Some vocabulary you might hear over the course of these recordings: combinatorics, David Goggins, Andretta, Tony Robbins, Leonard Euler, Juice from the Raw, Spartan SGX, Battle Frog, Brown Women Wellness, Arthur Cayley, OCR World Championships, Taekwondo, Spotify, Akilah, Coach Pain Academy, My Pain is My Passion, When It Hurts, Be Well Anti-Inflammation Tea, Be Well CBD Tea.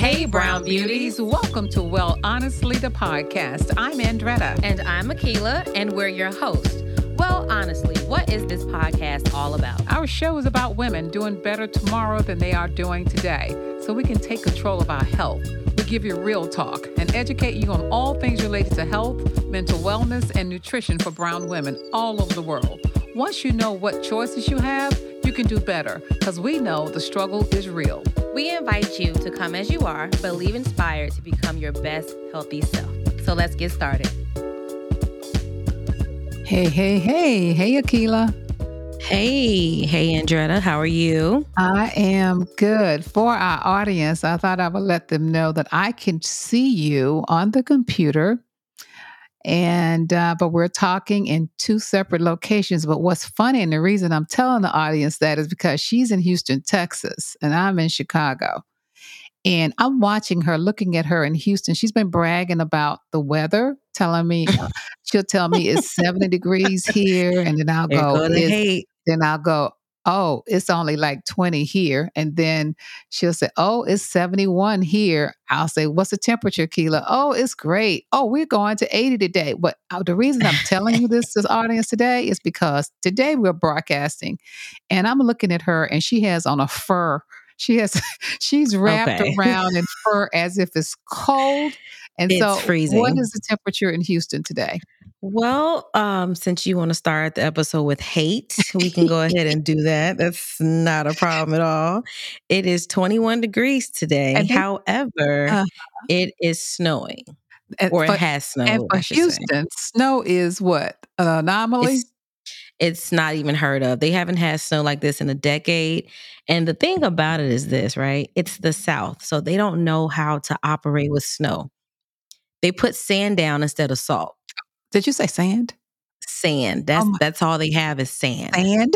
Hey, Brown Beauties. Welcome to Well Honestly, the podcast. I'm Andretta. And I'm Akilah, and we're your hosts. Well, honestly, what is this podcast all about? Our show is about women doing better tomorrow than they are doing today, so we can take control of our health. We give you real talk and educate you on all things related to health, mental wellness, and nutrition for brown women all over the world. Once you know what choices you have, you can do better, because we know the struggle is real. We invite you to come as you are, but leave inspired to become your best, healthy self. So let's get started. Hey, Akilah. Hey, Andretta. How are you? I am good. For our audience, I thought I would let them know that I can see you on the computer, and but we're talking in two separate locations. But what's funny, and the reason I'm telling the audience that, is because she's in Houston, Texas, and I'm in Chicago. And I'm watching her, looking at her in Houston. She's been bragging about the weather, telling me, she'll tell me it's 70 degrees here. And then I'll go, oh, it's only like 20 here. And then she'll say, oh, it's 71 here. I'll say, what's the temperature, Akilah? Oh, it's great. Oh, we're going to 80 today. But the reason I'm telling you this audience today is because today we're broadcasting. And I'm looking at her, and she has on a fur. She's wrapped around in fur as if it's cold. And it's so freezing. What is the temperature in Houston today? Well, since you want to start the episode with hate, we can go ahead and do that. That's not a problem at all. It is 21 degrees today. However, it is snowing, or it has snowed. And for Houston, snow is what? An anomaly? It's not even heard of. They haven't had snow like this in a decade. And the thing about it is this, right? It's the South, so they don't know how to operate with snow. They put sand down instead of salt. Did you say sand? Sand. That's all they have is sand. Sand?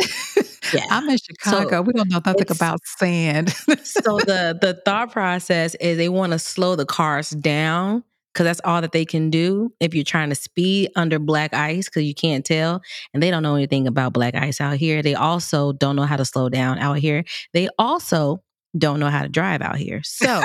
Yeah. I'm in Chicago. So we don't know nothing about sand. So the thought process is they want to slow the cars down, because that's all that they can do if you're trying to speed under black ice, because you can't tell. And they don't know anything about black ice out here. They also don't know how to slow down out here. They also don't know how to drive out here. So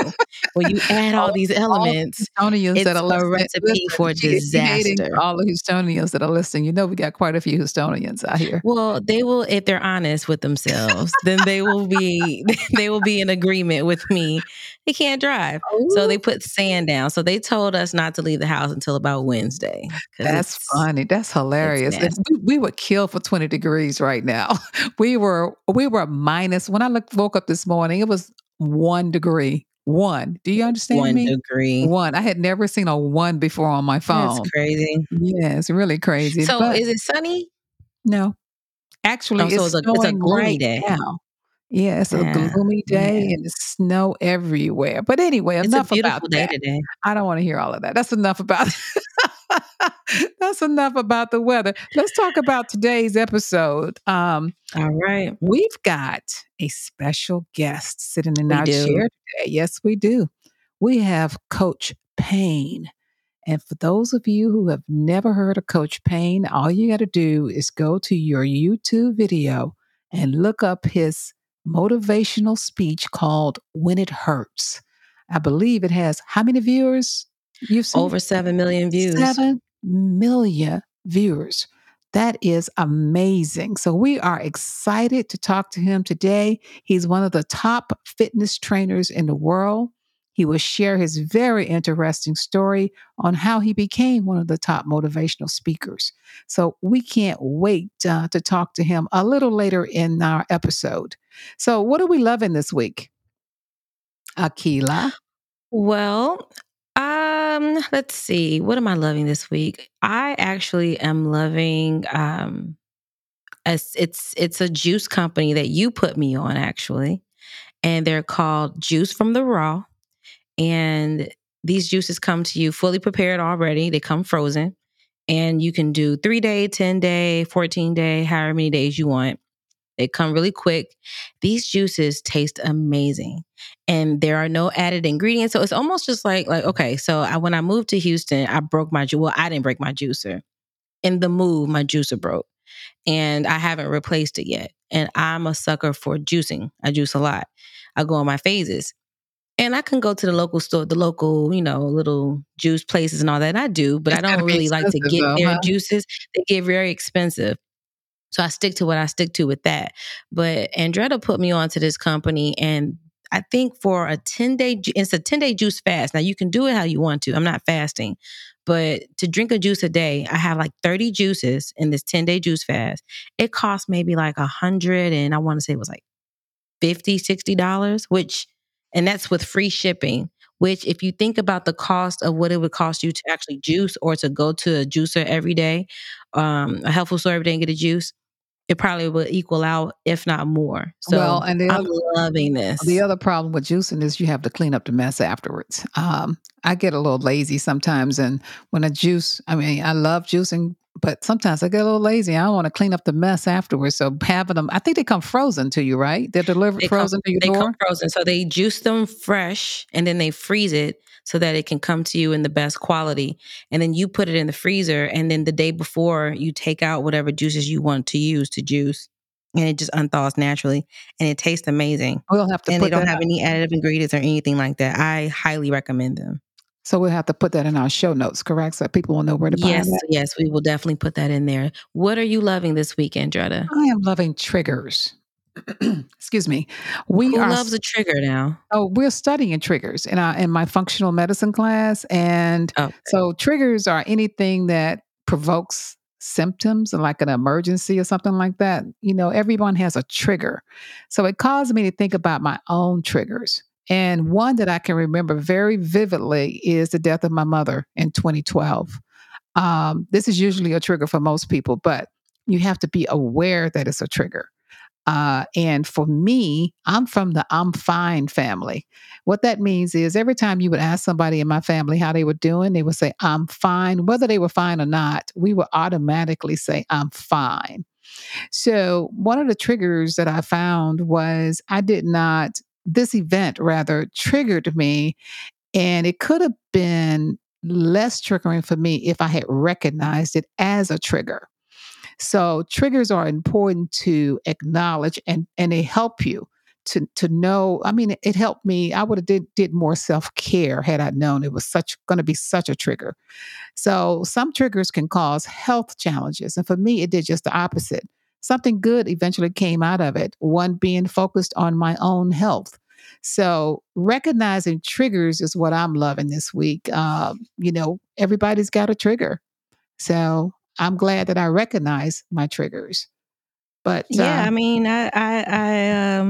when you add all these elements, all Houstonians that are recipe for disaster. All of Houstonians that are listening, you know we got quite a few Houstonians out here. Well, they will, if they're honest with themselves, then they will be in agreement with me. They can't drive. Ooh. So they put sand down. So they told us not to leave the house until about Wednesday. That's funny. That's hilarious. We would kill for 20 degrees right now. We were minus. When I woke up this morning, it was 1 degree. One. Do you understand me? 1 degree. One. I had never seen a one before on my phone. That's crazy. Yeah, it's really crazy. So is it sunny? No. Actually, it's a gray day now. Yeah, it's a gloomy day and it's snow everywhere. But anyway, enough about that. Today. I don't want to hear all of that. That's enough about That's enough about the weather. Let's talk about today's episode. All right. We've got a special guest sitting in our chair today. Yes, we do. We have Coach Pain. And for those of you who have never heard of Coach Pain, all you got to do is go to your YouTube video and look up his motivational speech called When It Hurts. I believe it has how many viewers? You've seen over 7 million views. 7 million viewers. That is amazing. So we are excited to talk to him today. He's one of the top fitness trainers in the world. He will share his very interesting story on how he became one of the top motivational speakers. So we can't wait to talk to him a little later in our episode. So what are we loving this week, Akilah? Well, let's see. What am I loving this week? I actually am loving, it's a juice company that you put me on, actually. And they're called Juice from the Raw. And these juices come to you fully prepared already. They come frozen. And you can do 3-day, 10-day, 14-day, however many days you want. They come really quick. These juices taste amazing, and there are no added ingredients. So it's almost just like okay. So when I moved to Houston, I broke my juicer. Well, I didn't break my juicer. In the move, my juicer broke, and I haven't replaced it yet. And I'm a sucker for juicing. I juice a lot. I go on my phases, And I can go to the local store, the local, you know, little juice places and all that. I do, but I don't really like to get their juices. They get very expensive. So I stick to what I stick to with that. But Andretta put me onto this company, and I think for a 10-day, it's a 10-day juice fast. Now you can do it how you want to. I'm not fasting, but to drink a juice a day, I have like 30 juices in this 10-day juice fast. It costs maybe like $100, and I want to say it was like $50, $60, which, and that's with free shipping, which if you think about the cost of what it would cost you to actually juice or to go to a juicer every day, a healthful store every day and get a juice, it probably would equal out, if not more. So well, and loving this. The other problem with juicing is you have to clean up the mess afterwards. I get a little lazy sometimes. And when I juice, I mean, I love juicing, but sometimes I get a little lazy. I don't want to clean up the mess afterwards. So having them, I think they come frozen to you, right? They're delivered frozen to your door? They come frozen. So they juice them fresh and then they freeze it so that it can come to you in the best quality. And then you put it in the freezer. And then the day before, you take out whatever juices you want to use to juice. And it just unthaws naturally. And it tastes amazing. We'll have to and put they don't have out. Any additive ingredients or anything like that. I highly recommend them. So we'll have to put that in our show notes, correct? So people will know where to buy it. Yes, we will definitely put that in there. What are you loving this week, Andretta? I am loving triggers. Excuse me. Who loves a trigger now? Oh, we're studying triggers in my functional medicine class. And So triggers are anything that provokes symptoms like an emergency or something like that. You know, everyone has a trigger. So it caused me to think about my own triggers. And one that I can remember very vividly is the death of my mother in 2012. This is usually a trigger for most people, but you have to be aware that it's a trigger. And for me, I'm from the I'm fine family. What that means is every time you would ask somebody in my family how they were doing, they would say, I'm fine. Whether they were fine or not, we would automatically say, I'm fine. So one of the triggers that I found was this event rather triggered me. And it could have been less triggering for me if I had recognized it as a trigger. So triggers are important to acknowledge, and they help you to know. I mean, it helped me. I would have did more self-care had I known it was going to be such a trigger. So some triggers can cause health challenges. And for me, it did just the opposite. Something good eventually came out of it, one being focused on my own health. So recognizing triggers is what I'm loving this week. You know, everybody's got a trigger. So I'm glad that I recognize my triggers. But yeah, I mean, I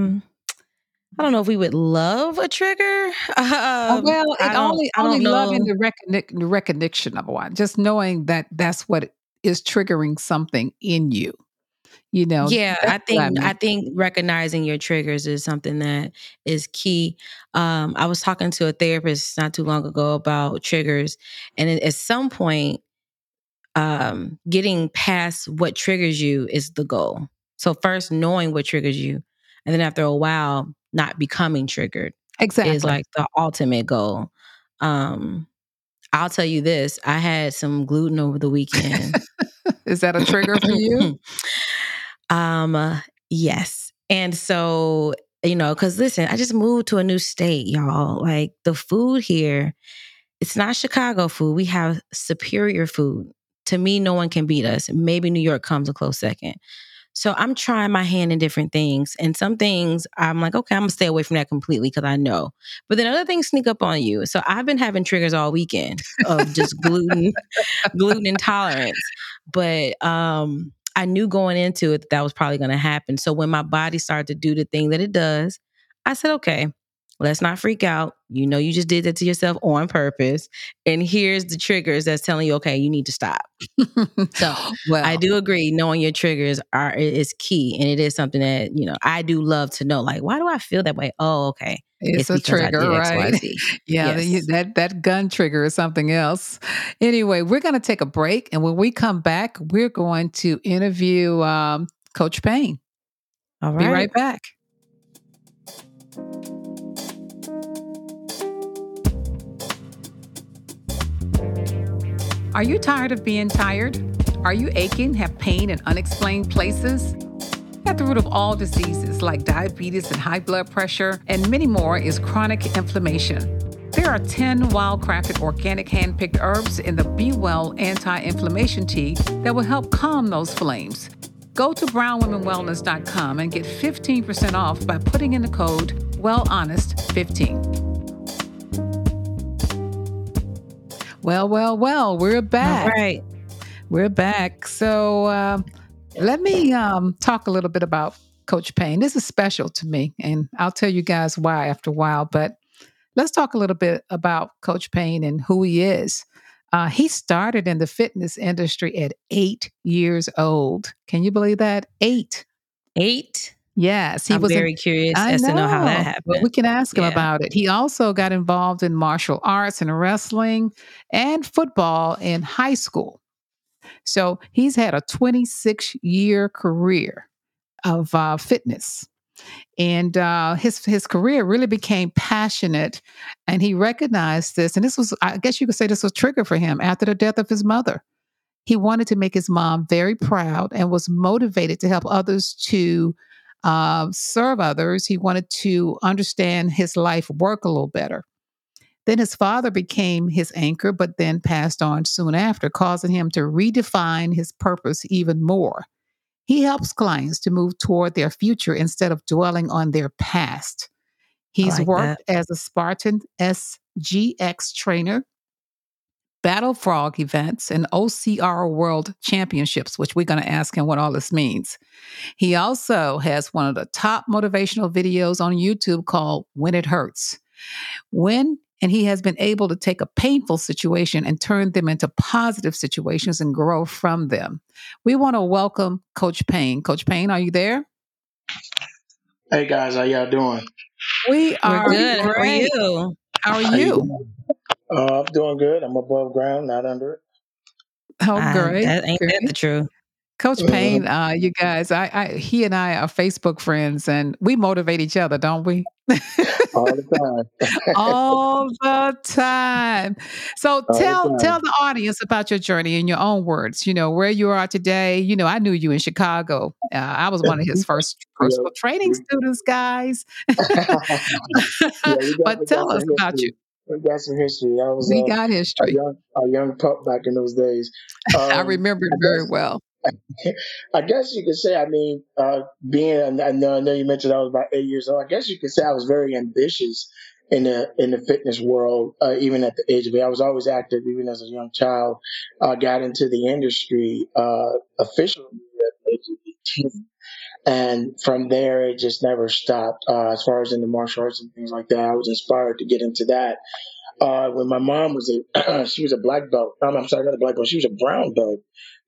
don't know if we would love a trigger. Well, it only loving the recognition of one, just knowing that that's what is triggering something in you. You know, yeah, I think recognizing your triggers is something that is key. I was talking to a therapist not too long ago about triggers, and at some point, getting past what triggers you is the goal. So first, knowing what triggers you, and then after a while, not becoming triggered. Exactly, is like the ultimate goal. I'll tell you this: I had some gluten over the weekend. Is that a trigger for you? Yes. And so, you know, cause listen, I just moved to a new state, y'all. Like the food here, it's not Chicago food. We have superior food. To me, no one can beat us. Maybe New York comes a close second. So I'm trying my hand in different things. And some things I'm like, okay, I'm gonna stay away from that completely because I know. But then other things sneak up on you. So I've been having triggers all weekend of just gluten intolerance. But, I knew going into it that was probably going to happen. So when my body started to do the thing that it does, I said, okay, let's not freak out. You know, you just did that to yourself on purpose. And here's the triggers that's telling you, okay, you need to stop. So I do agree. Knowing your triggers is key. And it is something that, you know, I do love to know, like, why do I feel that way? Oh, okay. It's a trigger, right? Yeah, yes. That gun trigger is something else. Anyway, we're going to take a break. And when we come back, we're going to interview Coach Pain. All right. Be right back. Are you tired of being tired? Are you aching, have pain in unexplained places? At the root of all diseases like diabetes and high blood pressure and many more is chronic inflammation. There are 10 wild-crafted organic hand-picked herbs in the Be Well Anti-Inflammation Tea that will help calm those flames. Go to brownwomenwellness.com and get 15% off by putting in the code WELLHONEST15. Well, we're back. All right. We're back. So let me talk a little bit about Coach Pain. This is special to me, and I'll tell you guys why after a while, but let's talk a little bit about Coach Pain and who he is. He started in the fitness industry at 8 years old. Can you believe that? Eight? Yes. He was very curious as to know how that happened. Well, we can ask him about it. He also got involved in martial arts and wrestling and football in high school. So he's had a 26-year career of fitness. And his career really became passionate, and he recognized this. And this was, I guess you could say this was a trigger for him after the death of his mother. He wanted to make his mom very proud and was motivated to help others to serve others. He wanted to understand his life work a little better. Then his father became his anchor, but then passed on soon after, causing him to redefine his purpose even more. He helps clients to move toward their future instead of dwelling on their past. He's worked as a Spartan SGX trainer, Battle Frog events, and OCR World Championships, which we're going to ask him what all this means. He also has one of the top motivational videos on YouTube called When It Hurts. And he has been able to take a painful situation and turn them into positive situations and grow from them. We want to welcome Coach Pain. Coach Pain, are you there? Hey guys, how y'all doing? We're good. How are you? I'm doing good. I'm above ground, not under it. Oh, great. That ain't the truth. Coach Pain, you guys, he and I are Facebook friends, and we motivate each other, don't we? All the time. All the time. So tell the audience about your journey in your own words, you know, where you are today. You know, I knew you in Chicago. I was one of his first personal training students, guys. But tell us about you. We got some history. We got history. A young pup back in those days. I remember it very well. I guess you could say, I know you mentioned I was about 8 years old. I guess you could say I was very ambitious in the fitness world, even at the age of 8. I was always active, even as a young child. I got into the industry officially at age 18. And from there, it just never stopped. As far as in the martial arts and things like that, I was inspired to get into that. When my mom she was a black belt. I'm sorry, not a black belt. She was a brown belt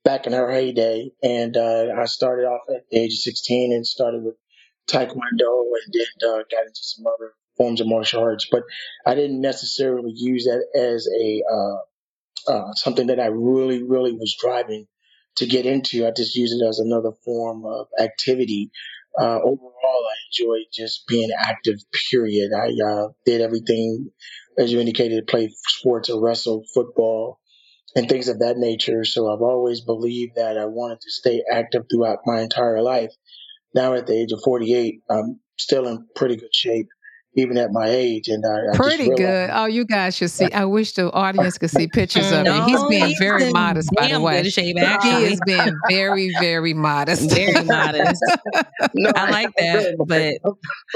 back in her heyday. And I started off at the age of 16 and started with Taekwondo and then got into some other forms of martial arts. But I didn't necessarily use that as something that I really, really was driving to get into. I just used it as another form of activity. Overall, I enjoyed just being active, period. I did everything, as you indicated, play sports or wrestle, football, and things of that nature. So I've always believed that I wanted to stay active throughout my entire life. Now at the age of 48, I'm still in pretty good shape, even at my age. And I pretty just good. Oh, you guys should see. I wish the audience could see pictures of him. He's being very modest, by the way. Shape, he is being very, very modest. Very modest. No, I like that. But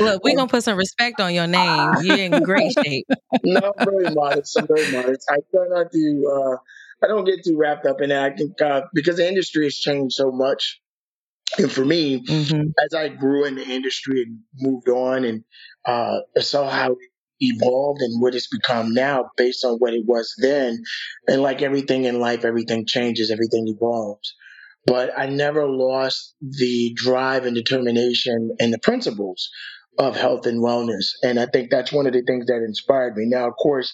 look, we're going to put some respect on your name. You're in great shape. No, I'm very modest. I try not to... I don't get too wrapped up in that. I think because the industry has changed so much. And for me, as I grew in the industry and moved on and saw how it evolved and what it's become now based on what it was then. And like everything in life, everything changes, everything evolves. But I never lost the drive and determination and the principles of health and wellness. And I think that's one of the things that inspired me. Now, of course,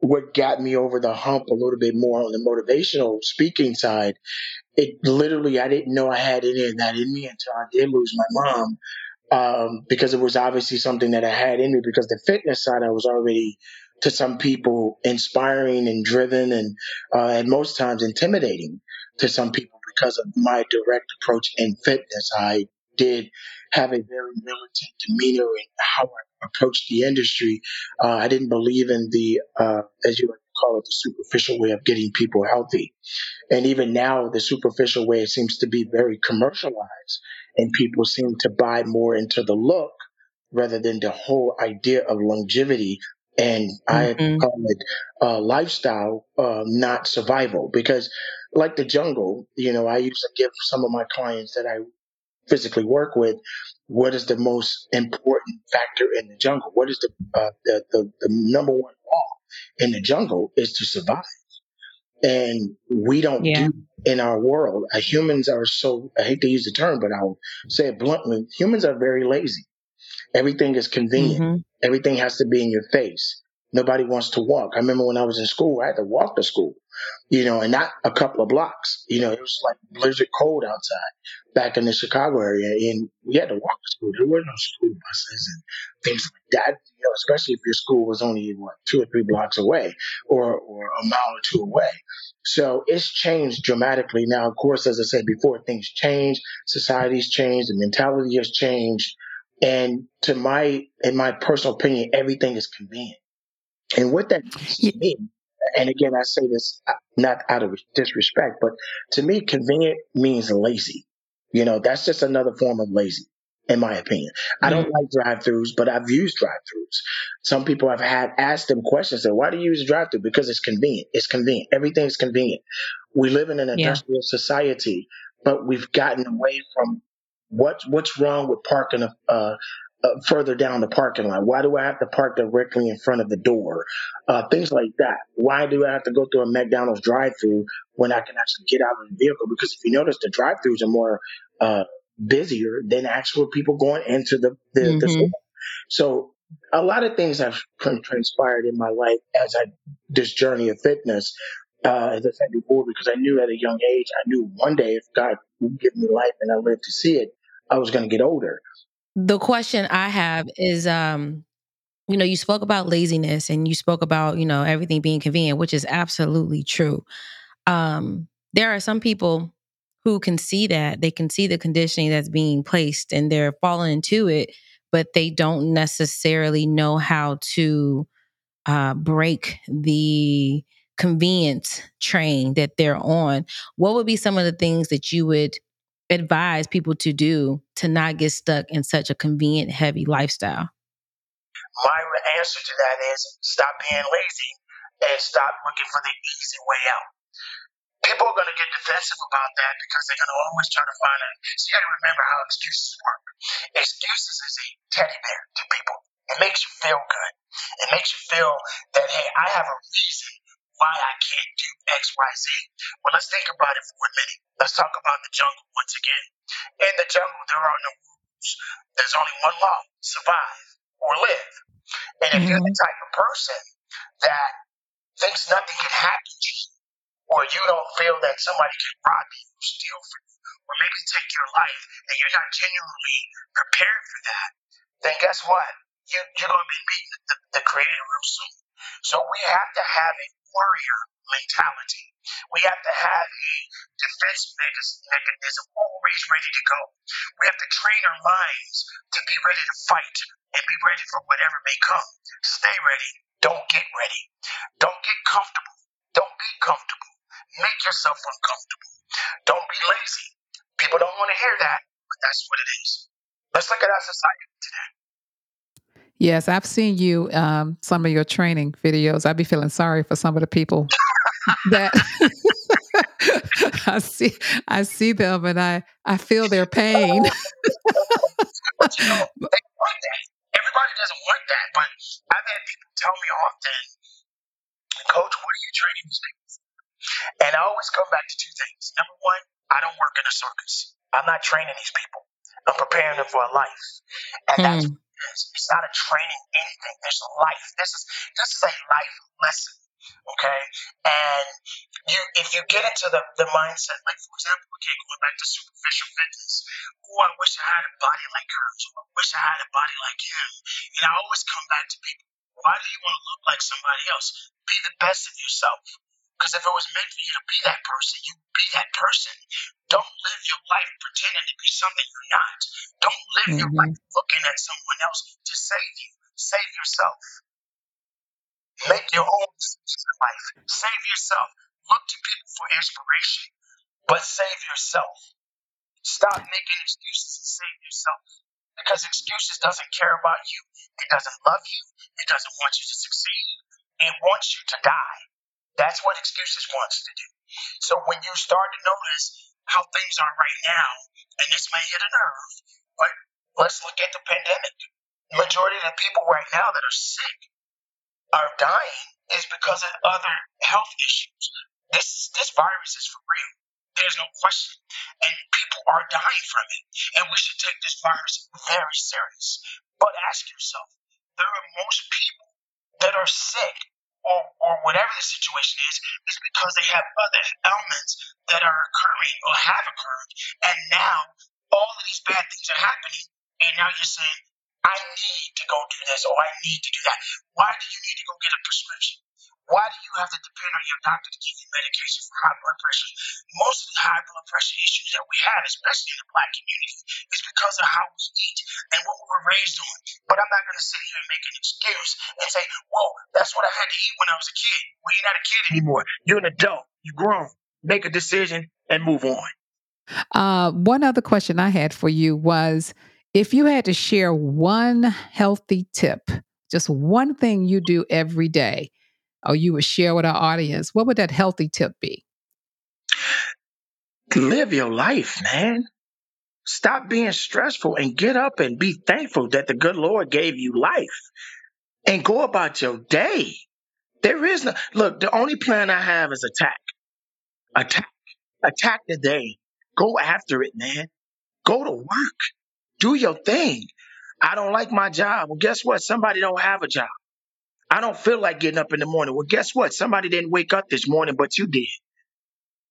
what got me over the hump a little bit more on the motivational speaking side, it literally, I didn't know I had any of that in me until I did lose my mom, because it was obviously something that I had in me, because the fitness side, I was already, to some people, inspiring and driven and most times intimidating to some people because of my direct approach in fitness. I did have a very militant demeanor in how I approached the industry. I didn't believe in the, as you call it, the superficial way of getting people healthy. And even now, the superficial way seems to be very commercialized, and people seem to buy more into the look rather than the whole idea of longevity. And I call it lifestyle, not survival, because like the jungle, you know, I used to give some of my clients that I physically work with, what is the most important factor in the jungle? What is the number one law in the jungle is to survive. And we don't do in our world. Humans are so, I hate to use the term, but I'll say it bluntly, humans are very lazy. Everything is convenient. Mm-hmm. Everything has to be in your face. Nobody wants to walk. I remember when I was in school, I had to walk to school, you know, and not a couple of blocks. You know, it was like blizzard cold outside back in the Chicago area, and we had to walk to school. There were no school buses and things like that, you know, especially if your school was only, what, 2 or 3 blocks away or a mile or two away. So it's changed dramatically. Now, of course, as I said before, things change. Society's changed. The mentality has changed. And to in my personal opinion, everything is convenient. And what that means to me, and again, I say this not out of disrespect, but to me, convenient means lazy. You know, that's just another form of lazy, in my opinion. I don't like drive-thrus, but I've used drive-thrus. Some people I've had asked them questions, say, why do you use a drive-thru? Because it's convenient. It's convenient. Everything's convenient. We live in an industrial society, but we've gotten away from what's wrong with parking further down the parking lot? Why do I have to park directly in front of the door? Things like that. Why do I have to go through a McDonald's drive-thru when I can actually get out of the vehicle? Because if you notice, the drive-thrus are more busier than actual people going into the store. So a lot of things have transpired in my life as this journey of fitness. As I said before, because I knew at a young age, I knew one day if God would give me life and I lived to see it, I was going to get older. The question I have is, you know, you spoke about laziness and you spoke about, you know, everything being convenient, which is absolutely true. There are some people who can see that. They can see the conditioning that's being placed and they're falling into it, but they don't necessarily know how to break the convenience train that they're on. What would be some of the things that you would advise people to do to not get stuck in such a convenient, heavy lifestyle? My answer to that is stop being lazy and stop looking for the easy way out. People are going to get defensive about that because they're going to always try to find out. So you got to remember how excuses work. Excuses is a teddy bear to people. It makes you feel good. It makes you feel that, hey, I have a reason why I can't do X, Y, Z. Well, let's think about it for a minute. Let's talk about the jungle once again. In the jungle, there are no rules. There's only one law: survive or live. And if you're the type of person that thinks nothing can happen to you, or you don't feel that somebody can rob you, steal from you, or maybe take your life, and you're not genuinely prepared for that, then guess what? You're going to be meeting the creator real soon. So we have to have a warrior mentality. We have to have a defense mechanism always ready to go. We have to train our minds to be ready to fight and be ready for whatever may come. Stay ready. Don't get ready. Don't get comfortable. Don't be comfortable. Make yourself uncomfortable. Don't be lazy. People don't want to hear that, but that's what it is. Let's look at our society today. Yes, I've seen you, some of your training videos. I'd be feeling sorry for some of the people that I see them and I feel their pain. But you know, they want that. Everybody doesn't want that, but I've had people tell me often, Coach, what are you training these people for? And I always come back to two things. Number one, I don't work in a circus. I'm not training these people. I'm preparing them for a life. And that's it's not a training anything. There's a life. This is a life lesson, okay? And if you get into the mindset, like for example, again, going back to superficial fitness, oh, I wish I had a body like hers, or I wish I had a body like him. And I always come back to people, why do you want to look like somebody else? Be the best of yourself. Because if it was meant for you to be that person, you would Be that person. Don't live your life pretending to be something you're not. Don't live your life looking at someone else to save you. Save yourself. Make your own life. Save yourself. Look to people for inspiration, but save yourself. Stop making excuses and save yourself. Because excuses doesn't care about you. It doesn't love you. It doesn't want you to succeed. It wants you to die. That's what excuses wants to do. So when you start to notice how things are right now, and this may hit a nerve, but let's look at the pandemic. The majority of the people right now that are sick are dying is because of other health issues. This virus is for real. There's no question. And people are dying from it. And we should take this virus very serious. But ask yourself, there are most people that are sick or whatever the situation is because they have other ailments that are occurring or have occurred. And now all of these bad things are happening. And now you're saying, I need to go do this or I need to do that. Why do you need to go get a prescription? Why do you have to depend on your doctor to give you medication for high blood pressure? Most of the high blood pressure issues that we have, especially in the Black community, is because of how we eat and what we were raised on. But I'm not going to sit here and make an excuse and say, well, that's what I had to eat when I was a kid. Well, you're not a kid anymore. You're an adult. You're grown. Make a decision and move on. One other question I had for you was, if you had to share one healthy tip, just one thing you do every day, or you would share with our audience, what would that healthy tip be? Live your life, man. Stop being stressful and get up and be thankful that the good Lord gave you life and go about your day. There is no, look, the only plan I have is attack the day. Go after it, man. Go to work. Do your thing. I don't like my job. Well, guess what? Somebody don't have a job. I don't feel like getting up in the morning. Well, guess what? Somebody didn't wake up this morning, but you did.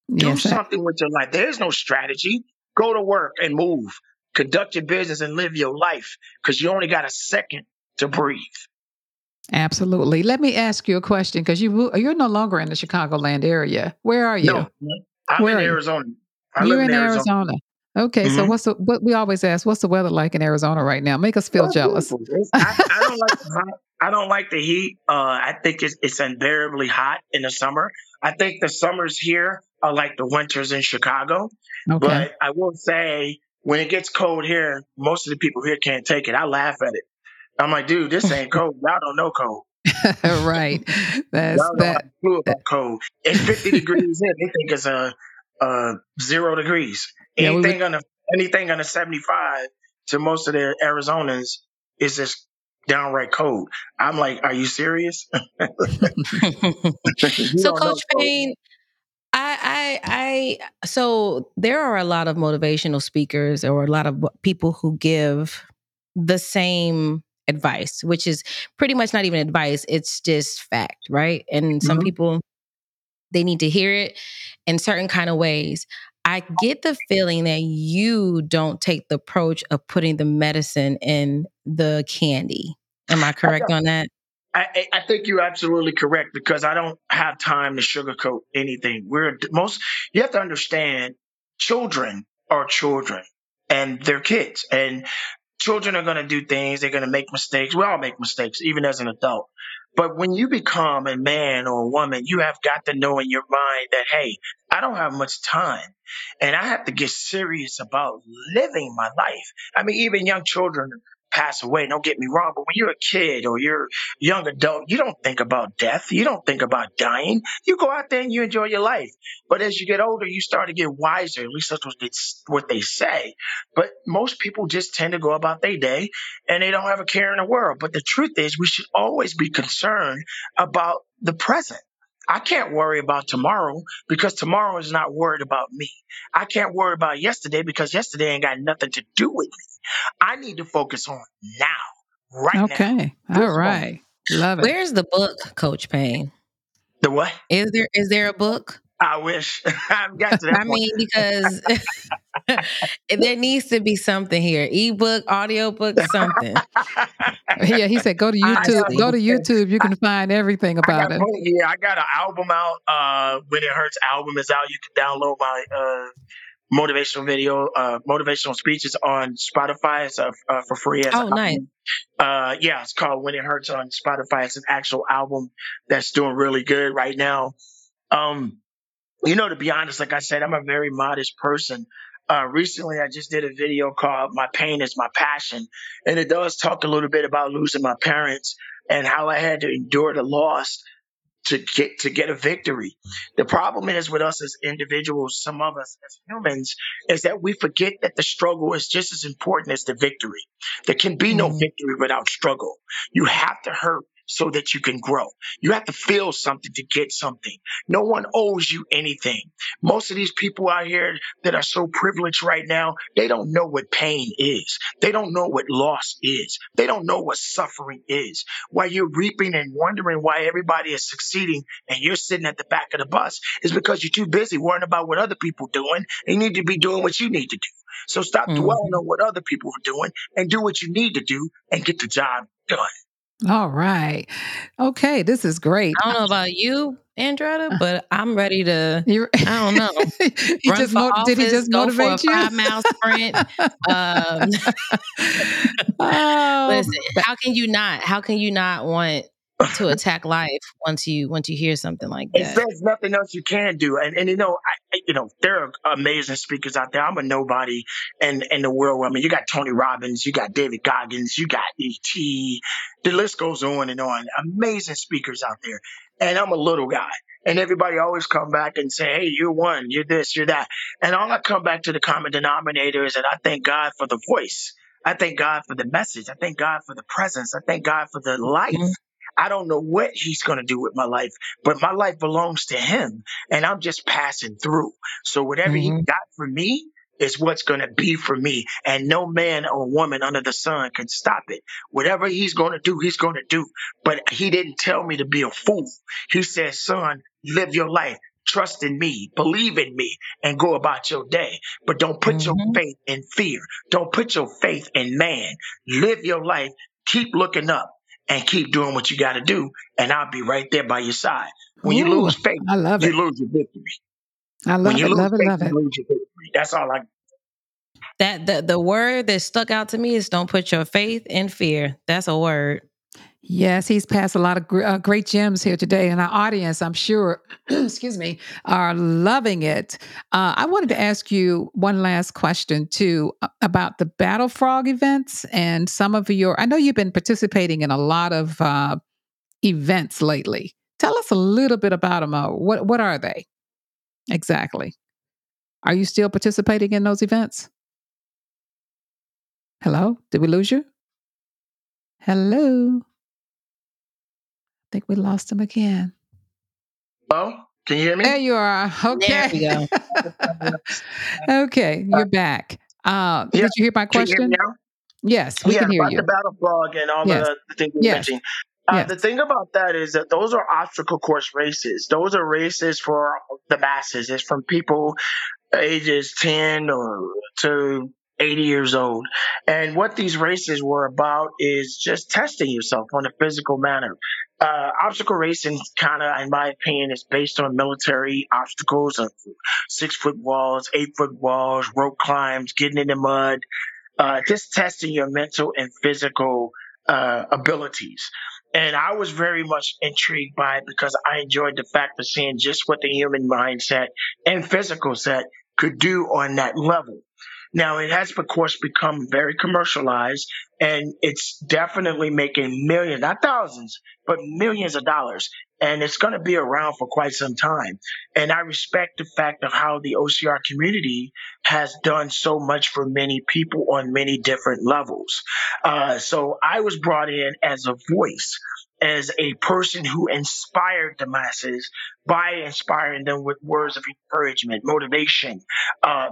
Yes, do something with your life. There's no strategy. Go to work and move. Conduct your business and live your life because you only got a second to breathe. Absolutely. Let me ask you a question because you're no longer in the Chicagoland area. Where are you? No, I'm in Arizona. You're in Arizona. Okay, so what we always ask, what's the weather like in Arizona right now? Make us feel jealous. I don't like the hot. I don't like the heat. I think it's unbearably hot in the summer. I think the summers here are like the winters in Chicago. Okay. But I will say, when it gets cold here, most of the people here can't take it. I laugh at it. I'm like, dude, this ain't cold. Y'all don't know cold. Right. That's y'all that. Know flu about cold. It's 50 degrees in. They think it's 0 degrees. Yeah, anything under 75 to most of the Arizonans is just downright cold. I'm like, are you serious? So Coach Payne, so there are a lot of motivational speakers or a lot of people who give the same advice, which is pretty much not even advice. It's just fact, right? And some people, they need to hear it in certain kind of ways. I get the feeling that you don't take the approach of putting the medicine in the candy. Am I correct on that? I think you're absolutely correct because I don't have time to sugarcoat anything. You have to understand children are children and they're kids and children are going to do things. They're going to make mistakes. We all make mistakes, even as an adult. But when you become a man or a woman, you have got to know in your mind that, hey, I don't have much time and I have to get serious about living my life. I mean, even young children pass away. Don't get me wrong. But when you're a kid or you're a young adult, you don't think about death. You don't think about dying. You go out there and you enjoy your life. But as you get older, you start to get wiser. At least that's what they say. But most people just tend to go about their day and they don't have a care in the world. But the truth is we should always be concerned about the present. I can't worry about tomorrow because tomorrow is not worried about me. I can't worry about yesterday because yesterday ain't got nothing to do with me. I need to focus on now, right now. Okay. All right. Love it. Where's the book, Coach Payne? The what? Is there a book? I wish. I've got to that point. I mean, because There needs to be something here. Ebook, audiobook, something. Yeah, he said, go to YouTube. Go to YouTube. You can find everything about it. Yeah, I got an album out. When It Hurts album is out. You can download my motivational video, motivational speeches on Spotify. It's for free. Oh, nice. Yeah, it's called When It Hurts on Spotify. It's an actual album that's doing really good right now. You know, to be honest, like I said, I'm a very modest person. Recently, I just did a video called My Pain is My Passion. And it does talk a little bit about losing my parents and how I had to endure the loss to get a victory. The problem is with us as individuals, some of us as humans, is that we forget that the struggle is just as important as the victory. There can be no victory without struggle. You have to hurt so that you can grow. You have to feel something to get something. No one owes you anything. Most of these people out here that are so privileged right now, they don't know what pain is. They don't know what loss is. They don't know what suffering is. While you're reaping and wondering why everybody is succeeding and you're sitting at the back of the bus, is because you're too busy worrying about what other people are doing. You need to be doing what you need to do. So stop dwelling on what other people are doing and do what you need to do and get the job done. All right. Okay. This is great. I don't know about you, Andretta, but I'm ready to, I don't know. Did he just motivate you? Go for a 5-mile sprint. Listen, how can you not want to attack life once you hear something like that? There's nothing else you can do. And you know, there are amazing speakers out there. I'm a nobody in the world. I mean, you got Tony Robbins, you got David Goggins, you got E.T. The list goes on and on. Amazing speakers out there. And I'm a little guy. And everybody always come back and say, hey, you're one, you're this, you're that. And all I come back to the common denominator is that I thank God for the voice. I thank God for the message. I thank God for the presence. I thank God for the life. Mm-hmm. I don't know what he's going to do with my life, but my life belongs to him and I'm just passing through. So whatever he got for me is what's going to be for me. And no man or woman under the sun can stop it. Whatever he's going to do, he's going to do. But he didn't tell me to be a fool. He said, son, live your life. Trust in me, believe in me, and go about your day. But don't put your faith in fear. Don't put your faith in man. Live your life. Keep looking up. And keep doing what you got to do, and I'll be right there by your side. When you lose faith, you lose your victory. I love it, love it, love it. That's all I. That the word that stuck out to me is don't put your faith in fear. That's a word. Yes, he's passed a lot of great gems here today, and our audience, I'm sure, excuse me, are loving it. I wanted to ask you one last question, too, about the Battle Frog events and some of your, I know you've been participating in a lot of events lately. Tell us a little bit about them. What are they exactly? Are you still participating in those events? Hello? Did we lose you? Hello? I think we lost him again. Hello? Can you hear me? There you are. Okay. There we go. Okay. You're back. Yeah. Did you hear my question? Can you hear me now? Yes, we can hear you. About the Battle Frog and all the things you mentioned. The thing about that is that those are obstacle course races. Those are races for the masses. It's from people ages 10 to 80 years old. And what these races were about is just testing yourself on a physical manner. Obstacle racing kind of, in my opinion, is based on military obstacles of 6-foot walls, 8-foot walls, rope climbs, getting in the mud, just testing your mental and physical abilities. And I was very much intrigued by it because I enjoyed the fact of seeing just what the human mindset and physical set could do on that level. Now, it has, of course, become very commercialized, and it's definitely making millions, not thousands, but millions of dollars. And it's going to be around for quite some time. And I respect the fact of how the OCR community has done so much for many people on many different levels. So I was brought in as a voice, as a person who inspired the masses by inspiring them with words of encouragement, motivation,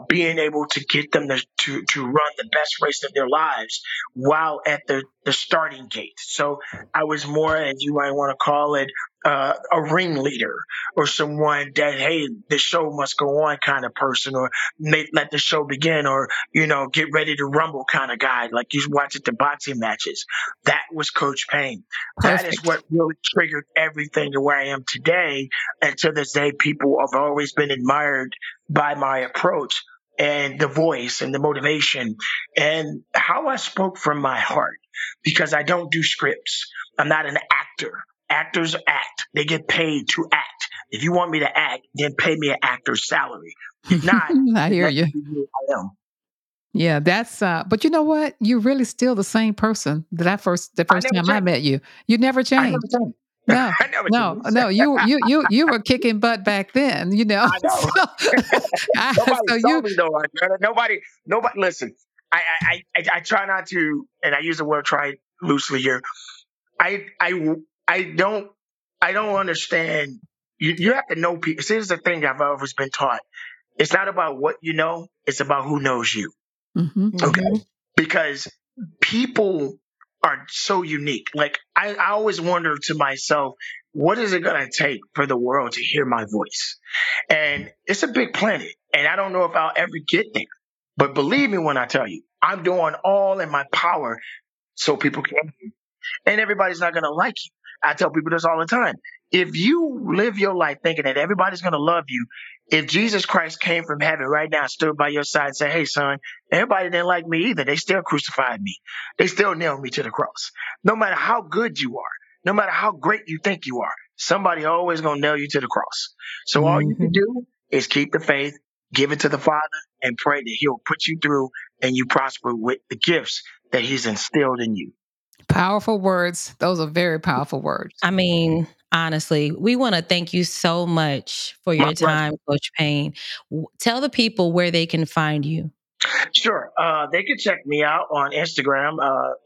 being able to get them to run the best race of their lives while at the starting gate. So I was more, as you might want to call it, a ringleader or someone that, hey, the show must go on kind of person, or let the show begin, or, you know, get ready to rumble kind of guy, like you watch at the boxing matches. That was Coach Pain. Perfect. That is what really triggered everything to where I am today. And to this day, people have always been admired by my approach and the voice and the motivation and how I spoke from my heart, because I don't do scripts. I'm not an actor. Actors act. They get paid to act. If you want me to act, then pay me an actor's salary. If not, I hear you. I am. Yeah, that's. But you know what? You're really still the same person that the first time I met you. You never changed. No. You were kicking butt back then. You know. I know. Nobody. Listen, I try not to, and I use the word "try" loosely here. I don't understand. You have to know people. Here's the thing I've always been taught. It's not about what you know. It's about who knows you. Mm-hmm, okay. Mm-hmm. Because people are so unique. Like I always wonder to myself, what is it going to take for the world to hear my voice? And it's a big planet. And I don't know if I'll ever get there, but believe me when I tell you, I'm doing all in my power so people can hear. And everybody's not going to like you. I tell people this all the time. If you live your life thinking that everybody's going to love you, if Jesus Christ came from heaven right now, stood by your side and said, hey, son, everybody didn't like me either. They still crucified me. They still nailed me to the cross. No matter how good you are, no matter how great you think you are, somebody always going to nail you to the cross. So all you can do is keep the faith, give it to the Father, and pray that he'll put you through and you prosper with the gifts that he's instilled in you. Powerful words. Those are very powerful words. I mean, honestly, we want to thank you so much for your time, Coach Pain. Tell the people where they can find you. Sure. They can check me out on Instagram.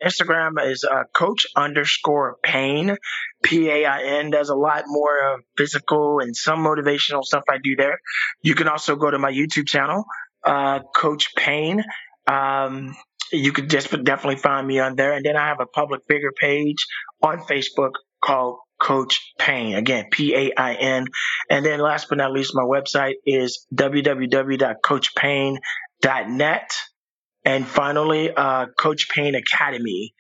Instagram is Coach_Pain, Pain. There's a lot more of physical and some motivational stuff I do there. You can also go to my YouTube channel, Coach Pain. You could just definitely find me on there. And then I have a public figure page on Facebook called Coach Pain. Again, Pain. And then last but not least, my website is www.coachpain.net. And finally, Coach Pain Academy.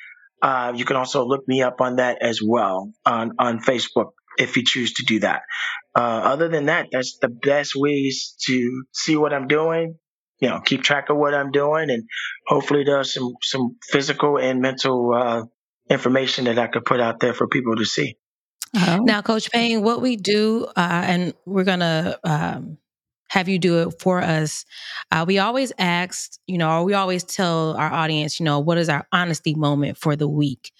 You can also look me up on that as well on Facebook if you choose to do that. Other than that, that's the best ways to see what I'm doing. You know, keep track of what I'm doing, and hopefully there's some physical and mental information that I could put out there for people to see. Uh-huh. Now, Coach Pain, what we do, and we're going to have you do it for us. We always ask, you know, or we always tell our audience, you know, what is our honesty moment for the week?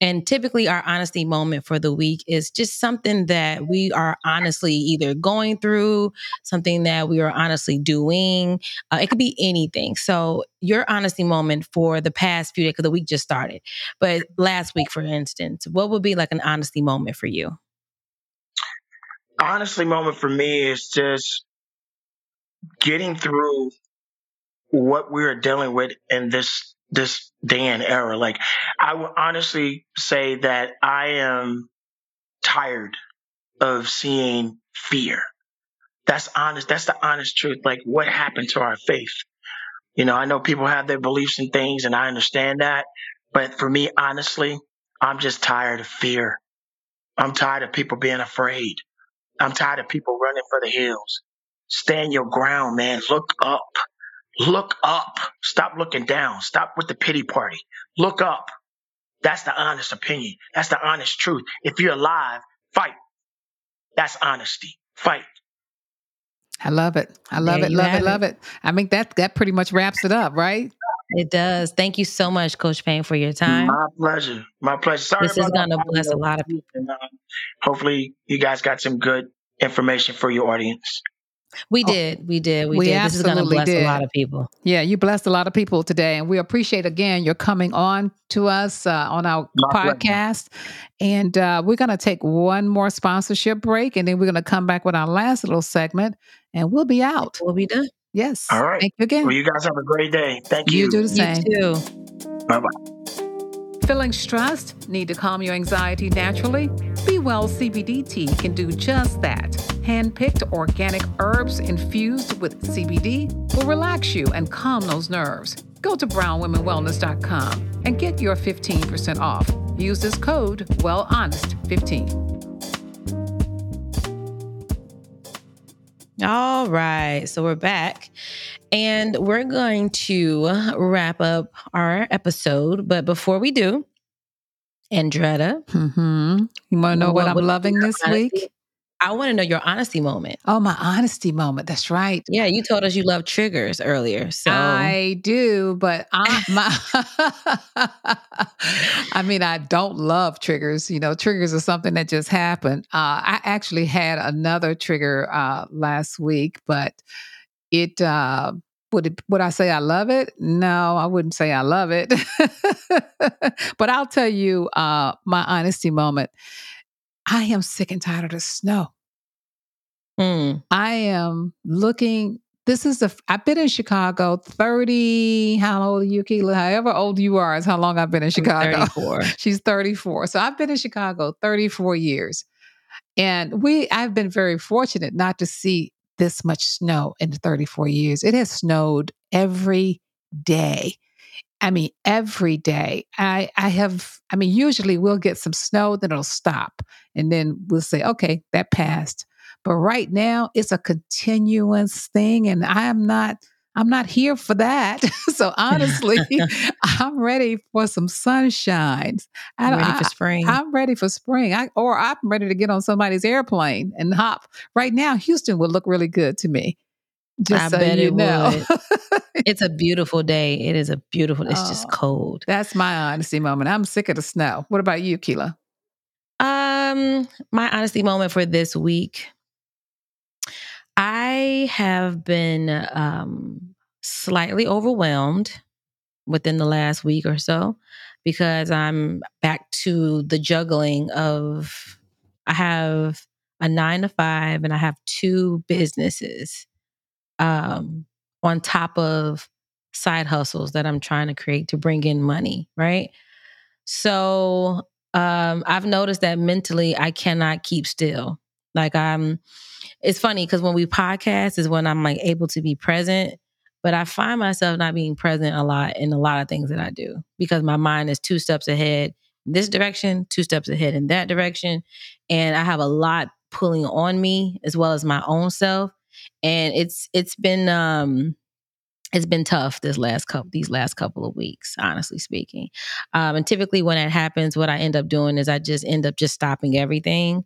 And typically our honesty moment for the week is just something that we are honestly either going through, something that we are honestly doing. It could be anything. So your honesty moment for the past few days, because the week just started, but last week, for instance, what would be like an honesty moment for you? Honesty moment for me is just getting through what we are dealing with in this day and era. Like, I would honestly say that I am tired of seeing fear. That's honest. That's the honest truth. Like, what happened to our faith? You know, I know people have their beliefs and things, and I understand that. But for me, honestly, I'm just tired of fear. I'm tired of people being afraid. I'm tired of people running for the hills. Stand your ground, man. Look up. Look up. Stop looking down. Stop with the pity party. Look up. That's the honest opinion. That's the honest truth. If you're alive, fight. That's honesty. Fight. I love it. I love it. I mean, that pretty much wraps it up, right? It does. Thank you so much, Coach Pain, for your time. My pleasure. Sorry this is going to bless a lot of people. Hopefully, you guys got some good information for your audience. We did. This is going to bless a lot of people. Yeah, you blessed a lot of people today. And we appreciate, again, your coming on to us on our podcast. And we're going to take one more sponsorship break. And then we're going to come back with our last little segment. And we'll be out. We'll be done. Yes. All right. Thank you again. Well, you guys have a great day. Thank you. You do the same. You too. Bye-bye. Feeling stressed? Need to calm your anxiety naturally? Be Well CBD Tea can do just that. Hand-picked organic herbs infused with CBD will relax you and calm those nerves. Go to brownwomenwellness.com and get your 15% off. Use this code WELLHONEST15. All right, so we're back and we're going to wrap up our episode. But before we do, Andretta, you want to know what I'm loving this week? I want to know your honesty moment. Oh, my honesty moment. That's right. Yeah, you told us you love triggers earlier. So I do, but I mean, I don't love triggers. You know, triggers are something that just happened. I actually had another trigger last week, but would I say I love it? No, I wouldn't say I love it. But I'll tell you my honesty moment. I am sick and tired of the snow. I am looking, I've been in Chicago 30, how old are you, Akilah? However old you are is how long I've been in Chicago. I'm 34. She's 34. So I've been in Chicago 34 years. And I've been very fortunate not to see this much snow in 34 years. It has snowed every day. I mean, every day. Usually we'll get some snow, then it'll stop. And then we'll say, okay, that passed. But right now it's a continuous thing. And I'm not here for that. So honestly, I'm ready for some sunshine. I'm ready for spring. Or I'm ready to get on somebody's airplane and hop. Right now, Houston would look really good to me. I bet it would. It's a beautiful day. It's just cold. That's my honesty moment. I'm sick of the snow. What about you, Akilah? My honesty moment for this week. I have been slightly overwhelmed within the last week or so because I'm back to the juggling of, I have a 9-to-5 and I have two businesses. On top of side hustles that I'm trying to create to bring in money, right? So I've noticed that mentally I cannot keep still. Like it's funny because when we podcast is when I'm like able to be present, but I find myself not being present a lot in a lot of things that I do because my mind is two steps ahead in this direction, two steps ahead in that direction. And I have a lot pulling on me as well as my own self. And it's been tough these last couple of weeks, honestly speaking. And typically when that happens, what I end up doing is I just end up just stopping everything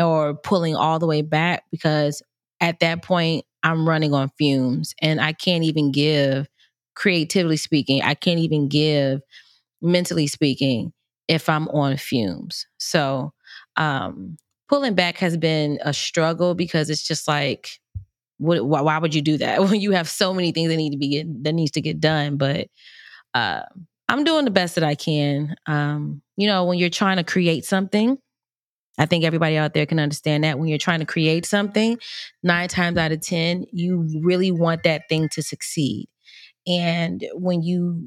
or pulling all the way back because at that point I'm running on fumes and I can't even give, creatively speaking, I can't even give, mentally speaking, if I'm on fumes. So, pulling back has been a struggle because it's just like, why would you do that when you have so many things that needs to get done? But I'm doing the best that I can. You know, when you're trying to create something, I think everybody out there can understand that when you're trying to create something, 9 times out of 10, you really want that thing to succeed. And when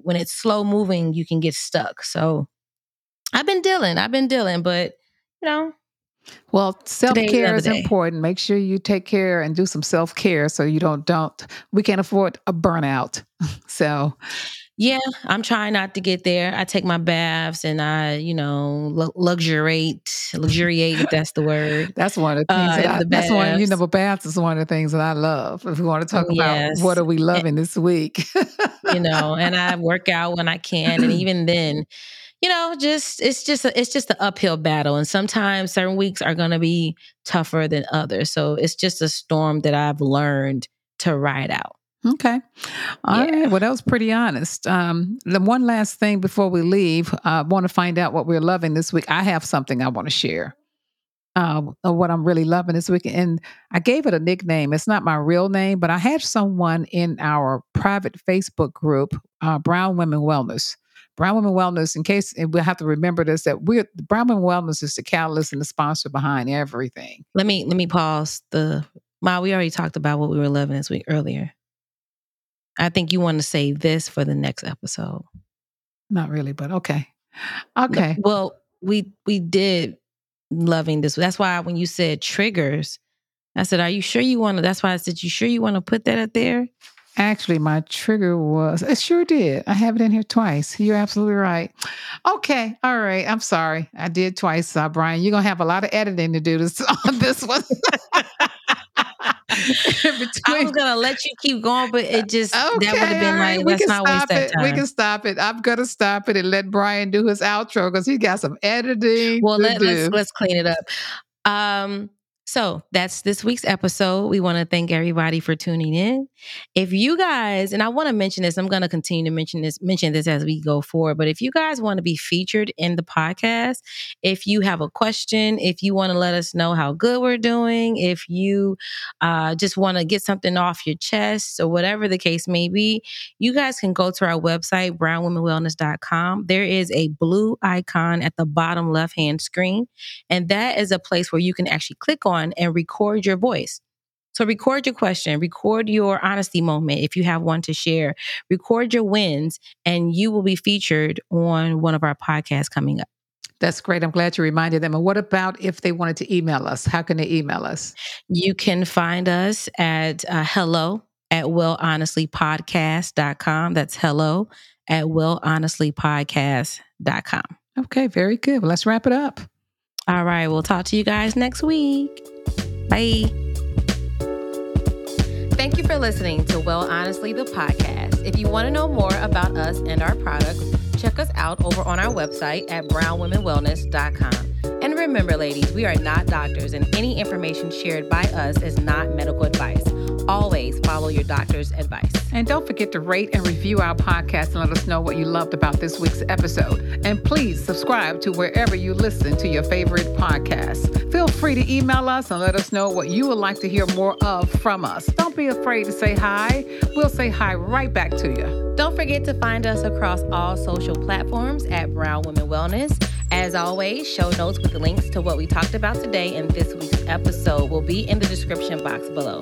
it's slow moving, you can get stuck. So I've been dealing, but you know. Well, self-care is important. Make sure you take care and do some self-care so you we can't afford a burnout. So yeah, I'm trying not to get there. I take my baths and I, you know, luxuriate, if that's the word. That's one of the things baths is one of the things that I love. If we want to talk about what are we loving this week. You know, and I work out when I can. And even then, you know, it's just the uphill battle. And sometimes certain weeks are going to be tougher than others. So it's just a storm that I've learned to ride out. Okay. All right. Well, that was pretty honest. The one last thing before we leave, I want to find out what we're loving this week. I have something I want to share of what I'm really loving this week. And I gave it a nickname. It's not my real name, but I had someone in our private Facebook group, Brown Women Wellness. Brown Women Wellness, in case, and we'll have to remember this, that Brown Women Wellness is the catalyst and the sponsor behind everything. Let me pause. We already talked about what we were loving this week earlier. I think you want to save this for the next episode. Not really, but okay. Okay. Well, we did loving this. That's why when you said triggers, I said, are you sure you want to? That's why I said, you sure you want to put that up there? Actually, my trigger was, it sure did. I have it in here twice. You're absolutely right. Okay. All right. I'm sorry. I did twice, Brian. You're going to have a lot of editing to do on this one. I was going to let you keep going, but it just, okay, that would have been right. Like, let's not waste that time. We can stop it. I'm going to stop it and let Brian do his outro because he got some editing. Well, let's clean it up. So that's this week's episode. We want to thank everybody for tuning in. If you guys, and I want to mention this, I'm going to continue to mention this as we go forward. But if you guys want to be featured in the podcast, if you have a question, if you want to let us know how good we're doing, if you just want to get something off your chest or whatever the case may be, you guys can go to our website, brownwomenwellness.com. There is a blue icon at the bottom left-hand screen. And that is a place where you can actually click on and record your voice. So record your question, record your honesty moment if you have one to share, record your wins, and you will be featured on one of our podcasts coming up. That's great. I'm glad you reminded them. And what about if they wanted to email us? How can they email us? You can find us at hello@wellhonestlypodcast.com. That's hello@wellhonestlypodcast.com. Okay, very good. Well, let's wrap it up. All right, we'll talk to you guys next week. Bye. Thank you for listening to Well Honestly, the podcast. If you want to know more about us and our products, check us out over on our website at brownwomenwellness.com. And remember, ladies, we are not doctors, and any information shared by us is not medical advice. Always follow your doctor's advice. And don't forget to rate and review our podcast and let us know what you loved about this week's episode. And please subscribe to wherever you listen to your favorite podcast. Feel free to email us and let us know what you would like to hear more of from us. Don't be afraid to say hi. We'll say hi right back to you. Don't forget to find us across all social platforms at Brown Women Wellness. As always, show notes with links to what we talked about today in this week's episode will be in the description box below.